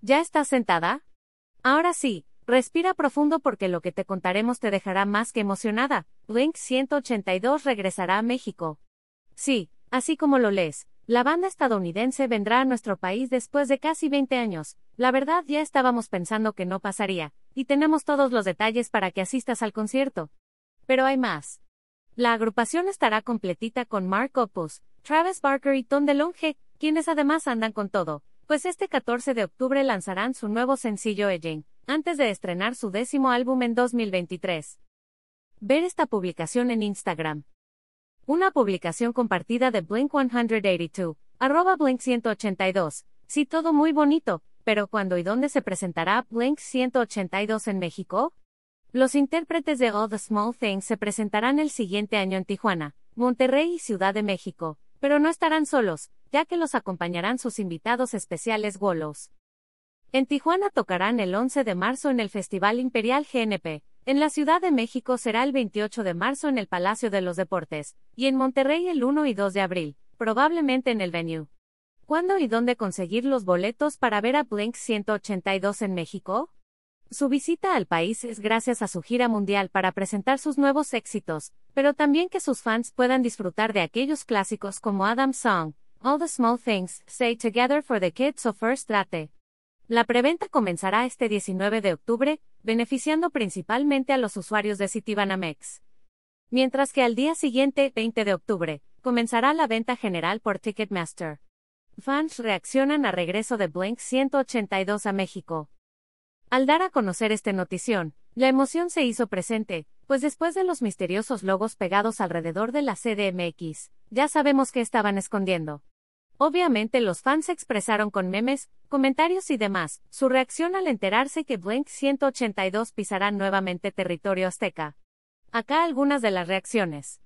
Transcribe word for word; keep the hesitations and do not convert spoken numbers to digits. ¿Ya estás sentada? Ahora sí, respira profundo porque lo que te contaremos te dejará más que emocionada. Blink ciento ochenta y dos regresará a México. Sí, así como lo lees, la banda estadounidense vendrá a nuestro país después de casi veinte años. La verdad ya estábamos pensando que no pasaría, y tenemos todos los detalles para que asistas al concierto. Pero hay más. La agrupación estará completita con Mark Hoppus, Travis Barker y Tom DeLonge, quienes además andan con todo, pues este catorce de octubre lanzarán su nuevo sencillo Edging, antes de estrenar su décimo álbum en dos mil veintitrés. Ver esta publicación en Instagram. Una publicación compartida de Blink ciento ochenta y dos, arroba Blink ciento ochenta y dos, sí, todo muy bonito, pero ¿cuándo y dónde se presentará Blink ciento ochenta y dos en México? Los intérpretes de All the Small Things se presentarán el siguiente año en Tijuana, Monterrey y Ciudad de México, pero no estarán solos, ya que los acompañarán sus invitados especiales Wolos. En Tijuana tocarán el once de marzo en el Festival Imperial G N P, en la Ciudad de México será el veintiocho de marzo en el Palacio de los Deportes, y en Monterrey el uno y dos de abril, probablemente en el venue. ¿Cuándo y dónde conseguir los boletos para ver a Blink ciento ochenta y dos en México? Su visita al país es gracias a su gira mundial para presentar sus nuevos éxitos, pero también que sus fans puedan disfrutar de aquellos clásicos como Adam's Song, All the Small Things, Stay Together for the Kids o First Date. La preventa comenzará este diecinueve de octubre, beneficiando principalmente a los usuarios de Citibanamex. Mientras que al día siguiente, veinte de octubre, comenzará la venta general por Ticketmaster. Fans reaccionan a regreso de Blink ciento ochenta y dos a México. Al dar a conocer esta notición, la emoción se hizo presente, pues después de los misteriosos logos pegados alrededor de la C D M X, ya sabemos qué estaban escondiendo. Obviamente los fans se expresaron con memes, comentarios y demás, su reacción al enterarse que Blink ciento ochenta y dos pisará nuevamente territorio azteca. Acá algunas de las reacciones.